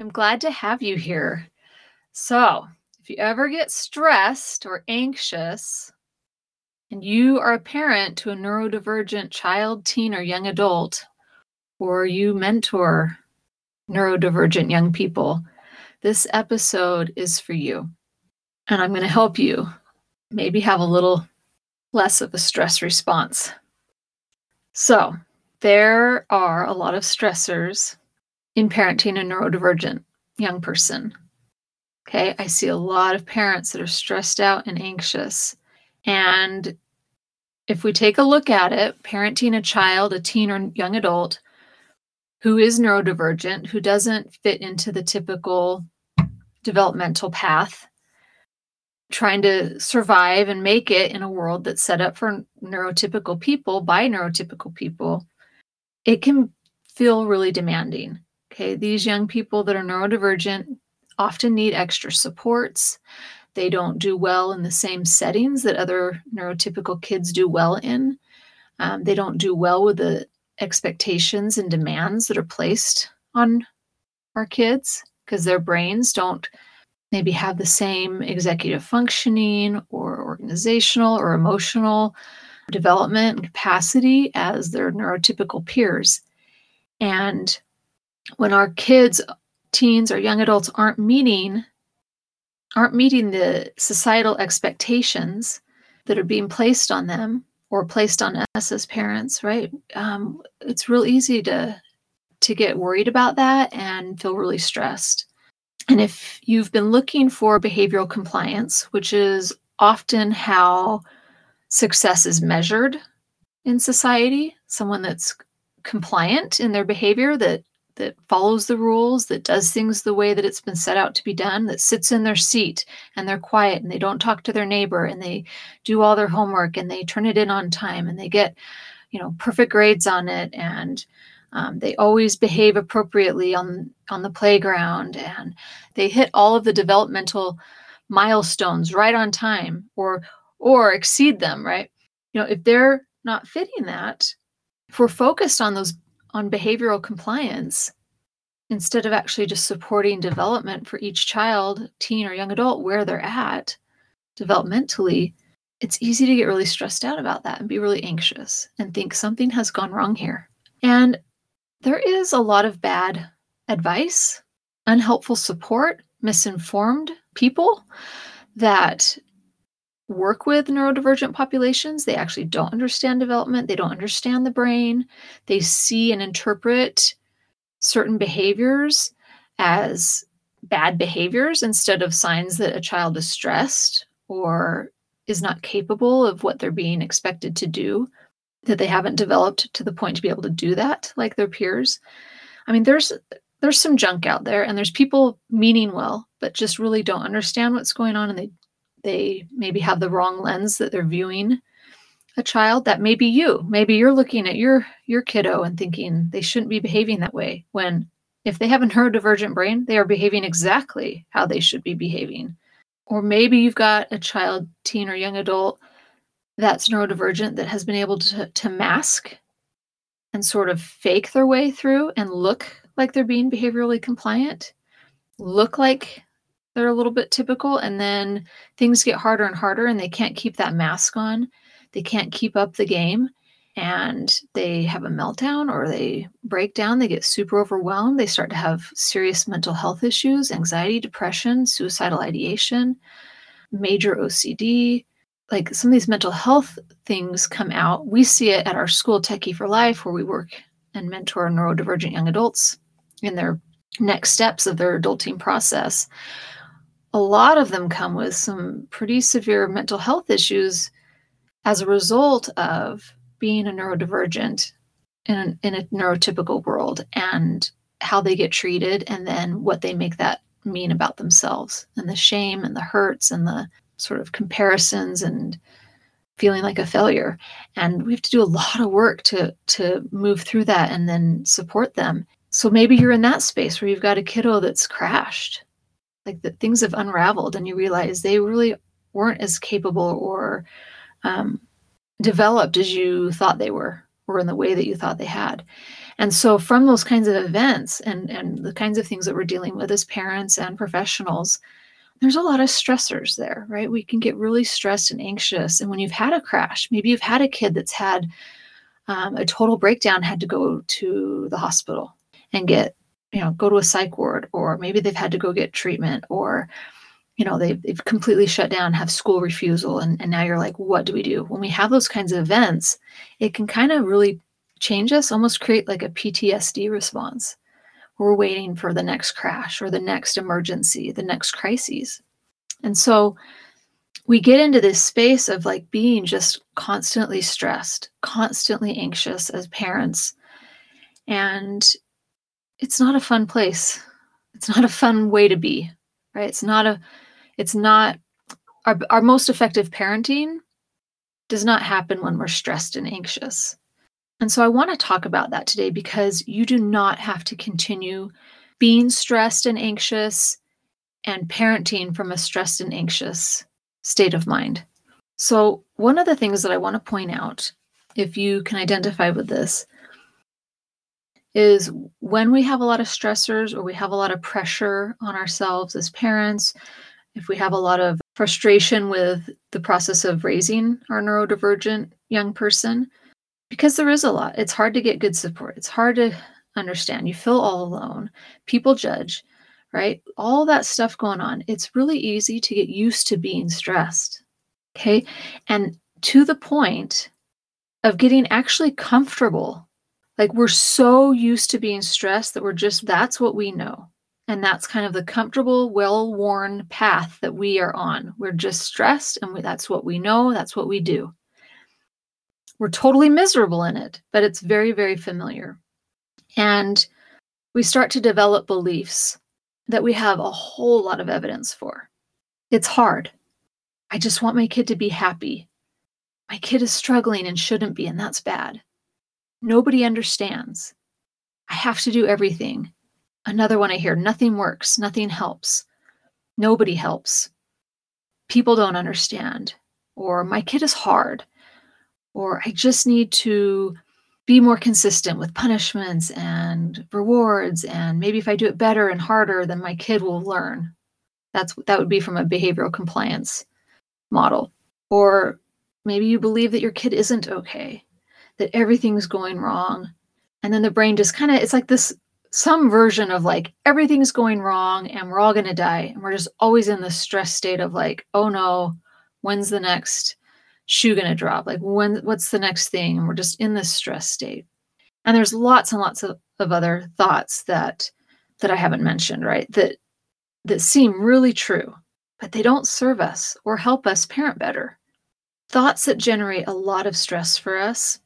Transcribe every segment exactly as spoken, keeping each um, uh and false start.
I'm glad to have you here. So, if you ever get stressed or anxious, and you are a parent to a neurodivergent child, teen, or young adult, or you mentor neurodivergent young people, this episode is for you. And I'm going to help you maybe have a little less of a stress response. So, there are a lot of stressors in parenting a neurodivergent young person. Okay, I see a lot of parents that are stressed out and anxious. And if we take a look at it, parenting a child, a teen or young adult who is neurodivergent, who doesn't fit into the typical developmental path, trying to survive and make it in a world that's set up for neurotypical people by neurotypical people, it can feel really demanding. Okay, these young people that are neurodivergent often need extra supports. They don't do well in the same settings that other neurotypical kids do well in. Um, they don't do well with the expectations and demands that are placed on our kids because their brains don't maybe have the same executive functioning or organizational or emotional development and capacity as their neurotypical peers. And when our kids, teens or young adults aren't meeting aren't meeting the societal expectations that are being placed on them or placed on us as parents, right? Um, it's real easy to, to get worried about that and feel really stressed. And if you've been looking for behavioral compliance, which is often how success is measured in society, someone that's compliant in their behavior, that that follows the rules, that does things the way that it's been set out to be done, that sits in their seat and they're quiet and they don't talk to their neighbor and they do all their homework and they turn it in on time and they get, you know, perfect grades on it and um, they always behave appropriately on, on the playground and they hit all of the developmental milestones right on time or or exceed them, right? You know, if they're not fitting that, if we're focused on those on behavioral compliance, instead of actually just supporting development for each child, teen or young adult, where they're at developmentally, it's easy to get really stressed out about that and be really anxious and think something has gone wrong here. And there is a lot of bad advice, unhelpful support, misinformed people that work with neurodivergent populations. They actually don't understand development. They don't understand the brain. They see and interpret certain behaviors as bad behaviors instead of signs that a child is stressed or is not capable of what they're being expected to do, that they haven't developed to the point to be able to do that like their peers. I mean, there's there's some junk out there and there's people meaning well, but just really don't understand what's going on and they They maybe have the wrong lens that they're viewing a child. That may be you. Maybe you're looking at your your kiddo and thinking they shouldn't be behaving that way, when if they have a neurodivergent brain, they are behaving exactly how they should be behaving. Or maybe you've got a child, teen, or young adult that's neurodivergent that has been able to, to mask and sort of fake their way through and look like they're being behaviorally compliant, look like they're a little bit typical, and then things get harder and harder and they can't keep that mask on. They can't keep up the game and they have a meltdown or they break down. They get super overwhelmed. They start to have serious mental health issues, anxiety, depression, suicidal ideation, major O C D. Like some of these mental health things come out. We see it at our school, Techie for Life, where we work and mentor neurodivergent young adults in their next steps of their adulting process. A lot of them come with some pretty severe mental health issues as a result of being a neurodivergent in, in a neurotypical world, and how they get treated and then what they make that mean about themselves, and the shame and the hurts and the sort of comparisons and feeling like a failure. And we have to do a lot of work to to move through that and then support them. So maybe you're in that space where you've got a kiddo that's crashed, like that things have unraveled, and you realize they really weren't as capable or um, developed as you thought they were, or in the way that you thought they had. And so from those kinds of events and, and the kinds of things that we're dealing with as parents and professionals, there's a lot of stressors there, right? We can get really stressed and anxious. And when you've had a crash, maybe you've had a kid that's had um, a total breakdown, had to go to the hospital and get, you know, go to a psych ward, or maybe they've had to go get treatment, or, you know, they've, they've completely shut down, have school refusal. And, and now you're like, what do we do? When we have those kinds of events, it can kind of really change us, almost create like a P T S D response. We're waiting for the next crash or the next emergency, the next crises. And so we get into this space of like being just constantly stressed, constantly anxious as parents. And it's not a fun place. It's not a fun way to be, right? It's not a, it's not, our, our most effective parenting does not happen when we're stressed and anxious. And so I want to talk about that today, because you do not have to continue being stressed and anxious and parenting from a stressed and anxious state of mind. So one of the things that I want to point out, if you can identify with this, is when we have a lot of stressors or we have a lot of pressure on ourselves as parents, if we have a lot of frustration with the process of raising our neurodivergent young person, because there is a lot. It's hard to get good support. It's hard to understand. You feel all alone. People judge, right? All that stuff going on. It's really easy to get used to being stressed, okay? And to the point of getting actually comfortable. Like, we're so used to being stressed that we're just, that's what we know. And that's kind of the comfortable, well-worn path that we are on. We're just stressed, and we, that's what we know. That's what we do. We're totally miserable in it, but it's very, very familiar. And we start to develop beliefs that we have a whole lot of evidence for. It's hard. I just want my kid to be happy. My kid is struggling and shouldn't be, and that's bad. Nobody understands. I have to do everything. Another one I hear, nothing works, nothing helps. Nobody helps. People don't understand. Or my kid is hard. Or I just need to be more consistent with punishments and rewards. And maybe if I do it better and harder, then my kid will learn. That's that would be from a behavioral compliance model. Or maybe you believe that your kid isn't okay, that everything's going wrong. And then the brain just kind of, it's like this, some version of like, everything's going wrong and we're all going to die. And we're just always in this stress state of like, oh no, when's the next shoe going to drop? Like, when, what's the next thing? And we're just in this stress state. And there's lots and lots of, of other thoughts that, that I haven't mentioned, right? That, that seem really true, but they don't serve us or help us parent better. Thoughts that generate a lot of stress for us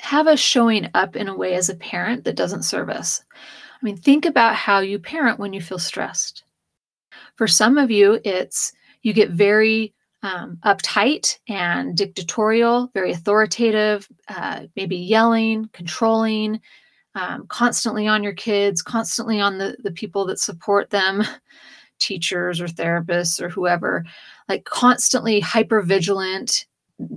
have us showing up in a way as a parent that doesn't serve us. I mean, think about how you parent when you feel stressed. For some of you, it's, you get very Um, uptight and dictatorial, very authoritative, uh, maybe yelling, controlling, um, constantly on your kids, constantly on the, the people that support them, teachers or therapists or whoever, like constantly hypervigilant,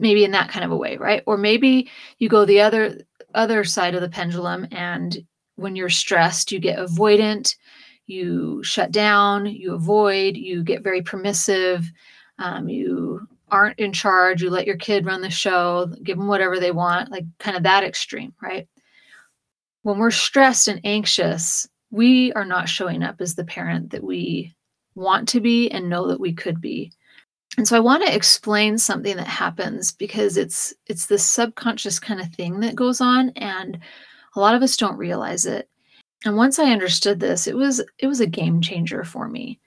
maybe in that kind of a way, right? Or maybe you go the other other side of the pendulum, and when you're stressed, you get avoidant, you shut down, you avoid, you get very permissive. Um, you aren't in charge, you let your kid run the show, give them whatever they want, like kind of that extreme, right? When we're stressed and anxious, we are not showing up as the parent that we want to be and know that we could be. And so I want to explain something that happens, because it's it's this subconscious kind of thing that goes on, and a lot of us don't realize it. And once I understood this, it was it was a game changer for me.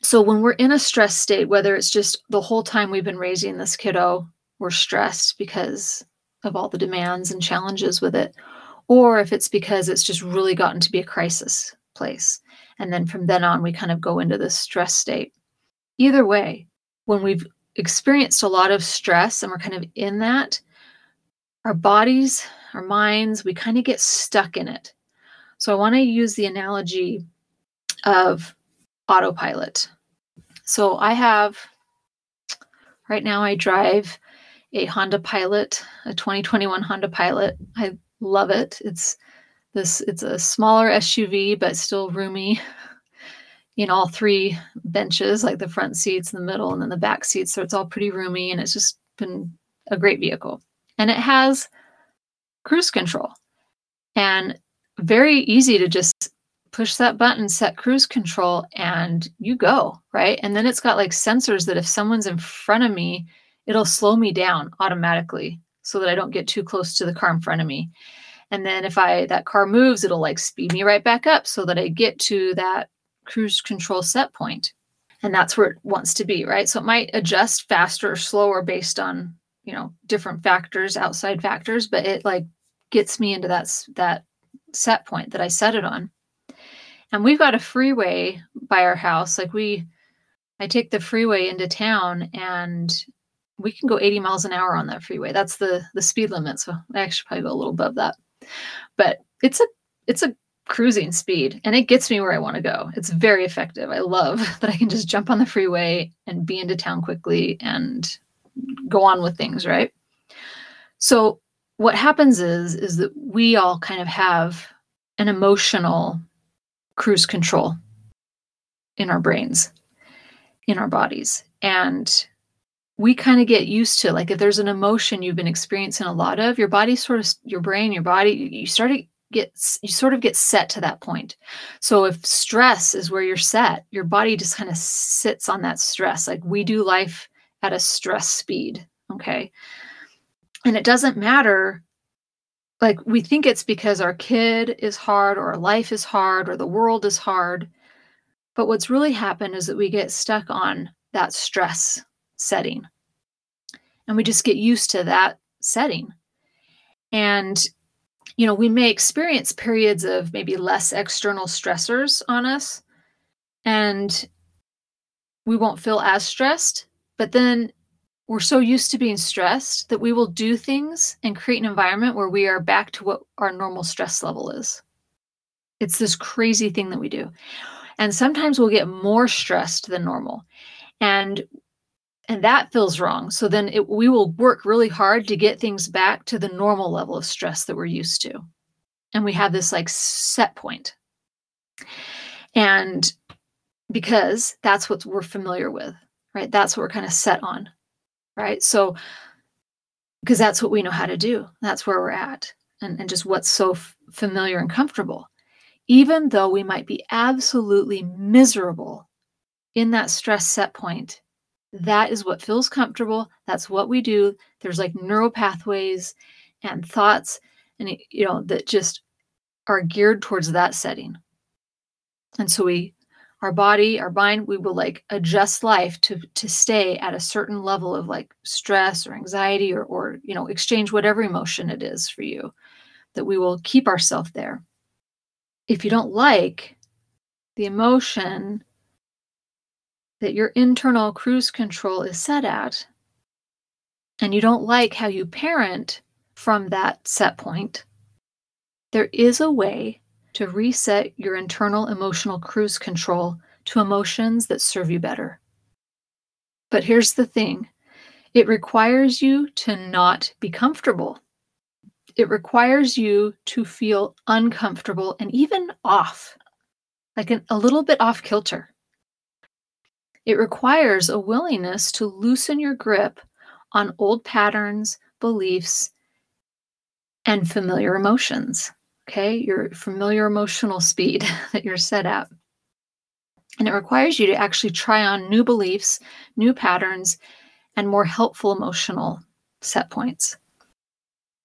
So when we're in a stress state, whether it's just the whole time we've been raising this kiddo, we're stressed because of all the demands and challenges with it, or if it's because it's just really gotten to be a crisis place. And then from then on, we kind of go into this stress state. Either way, when we've experienced a lot of stress and we're kind of in that, our bodies, our minds, we kind of get stuck in it. So I want to use the analogy of autopilot. So I have, right now I drive a Honda Pilot, a twenty twenty-one Honda Pilot. I love it. It's this, it's a smaller S U V, but still roomy in all three benches, like the front seats, the middle, and then the back seats. So it's all pretty roomy, and it's just been a great vehicle. And it has cruise control, and very easy to just push that button, set cruise control, and you go, right? And then it's got like sensors that if someone's in front of me, it'll slow me down automatically so that I don't get too close to the car in front of me. And then if I that car moves, it'll like speed me right back up so that I get to that cruise control set point. And that's where it wants to be, right? So it might adjust faster or slower based on, you know, different factors, outside factors, but it like gets me into that, that set point that I set it on. And we've got a freeway by our house. Like we, I take the freeway into town, and we can go eighty miles an hour on that freeway. That's the the speed limit. So I actually probably go a little above that, but it's a, it's a cruising speed, and it gets me where I want to go. It's very effective. I love that I can just jump on the freeway and be into town quickly and go on with things. Right. So what happens is, is that we all kind of have an emotional cruise control in our brains, in our bodies. And we kind of get used to, like, if there's an emotion you've been experiencing a lot of, your body sort of, your brain, your body, you start to get, you sort of get set to that point. So if stress is where you're set, your body just kind of sits on that stress. Like we do life at a stress speed. Okay. And it doesn't matter, like we think it's because our kid is hard or our life is hard or the world is hard. But what's really happened is that we get stuck on that stress setting, and we just get used to that setting. And, you know, we may experience periods of maybe less external stressors on us, and we won't feel as stressed, but then we're so used to being stressed that we will do things and create an environment where we are back to what our normal stress level is. It's this crazy thing that we do. And sometimes we'll get more stressed than normal. And, and that feels wrong. So then it, we will work really hard to get things back to the normal level of stress that we're used to. And we have this like set point. And because that's what we're familiar with, right? That's what we're kind of set on. Right. So, because that's what we know how to do. That's where we're at, and, and just what's so f- familiar and comfortable, even though we might be absolutely miserable in that stress set point. That is what feels comfortable. That's what we do. There's like neural pathways and thoughts and, you know, that just are geared towards that setting. And so we, our body, our mind, we will like adjust life to, to stay at a certain level of like stress or anxiety or, or, you know, exchange whatever emotion it is for you, that we will keep ourselves there. If you don't like the emotion that your internal cruise control is set at, and you don't like how you parent from that set point, there is a way to reset your internal emotional cruise control to emotions that serve you better. But here's the thing. It requires you to not be comfortable. It requires you to feel uncomfortable and even off, like an, a little bit off kilter. It requires a willingness to loosen your grip on old patterns, beliefs, and familiar emotions. Okay, your familiar emotional speed that you're set at. And it requires you to actually try on new beliefs, new patterns, and more helpful emotional set points.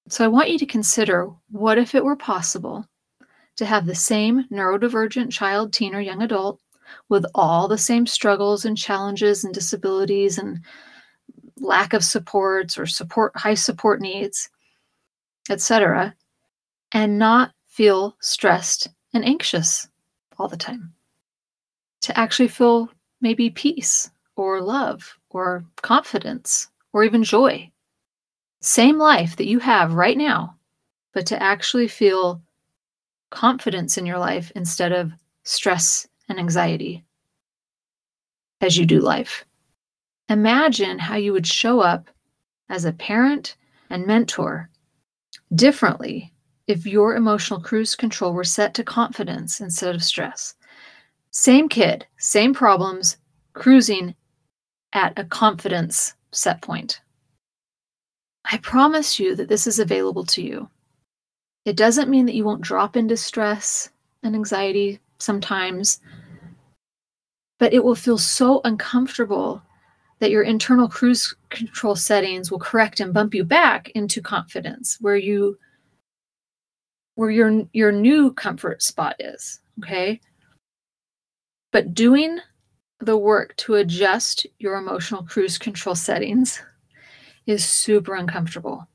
So I want you to consider, what if it were possible to have the same neurodivergent child, teen, or young adult with all the same struggles and challenges and disabilities and lack of supports or support, high support needs, et cetera, and not feel stressed and anxious all the time, to actually feel maybe peace or love or confidence or even joy. Same life that you have right now, but to actually feel confidence in your life instead of stress and anxiety as you do life. Imagine how you would show up as a parent and mentor differently if your emotional cruise control were set to confidence instead of stress. Same kid, same problems, cruising at a confidence set point. I promise you that this is available to you. It doesn't mean that you won't drop into stress and anxiety sometimes, but it will feel so uncomfortable that your internal cruise control settings will correct and bump you back into confidence, where you where your your new comfort spot is, okay? But doing the work to adjust your emotional cruise control settings is super uncomfortable,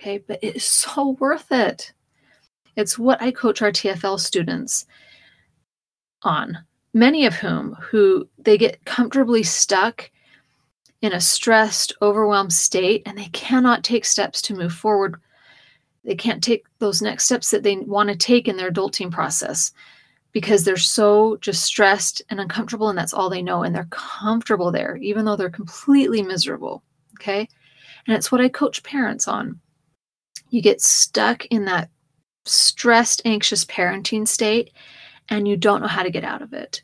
okay? But it is so worth it. It's what I coach our T F L students on, many of whom who they get comfortably stuck in a stressed, overwhelmed state, and they cannot take steps to move forward. They can't take those next steps that they want to take in their adulting process because they're so just stressed and uncomfortable, and that's all they know, and they're comfortable there, even though they're completely miserable, okay? And it's what I coach parents on. You get stuck in that stressed, anxious parenting state, and you don't know how to get out of it.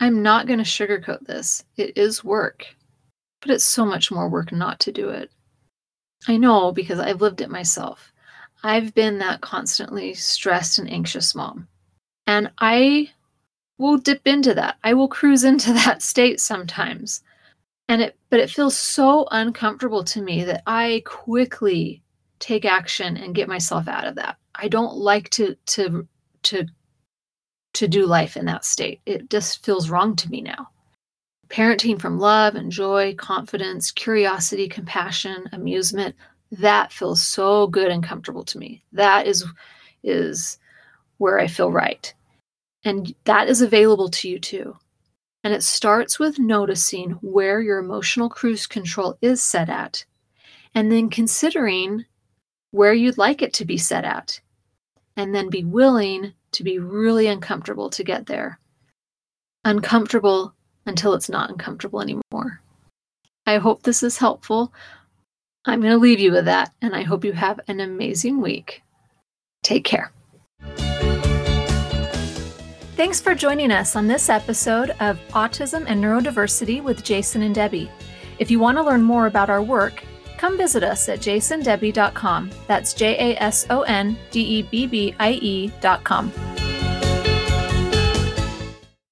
I'm not going to sugarcoat this. It is work, but it's so much more work not to do it. I know, because I've lived it myself. I've been that constantly stressed and anxious mom. And I will dip into that. I will cruise into that state sometimes. And it, but it feels so uncomfortable to me that I quickly take action and get myself out of that. I don't like to to to to do life in that state. It just feels wrong to me now. Parenting from love and joy, confidence, curiosity, compassion, amusement, that feels so good and comfortable to me. That is is where I feel right. And that is available to you too. And it starts with noticing where your emotional cruise control is set at, and then considering where you'd like it to be set at, and then be willing to be really uncomfortable to get there. Uncomfortable until it's not uncomfortable anymore. I hope this is helpful. I'm going to leave you with that, and I hope you have an amazing week. Take care. Thanks for joining us on this episode of Autism and Neurodiversity with Jason and Debbie. If you want to learn more about our work, come visit us at jason debbie dot com. That's J A S O N D E B B I E dot com.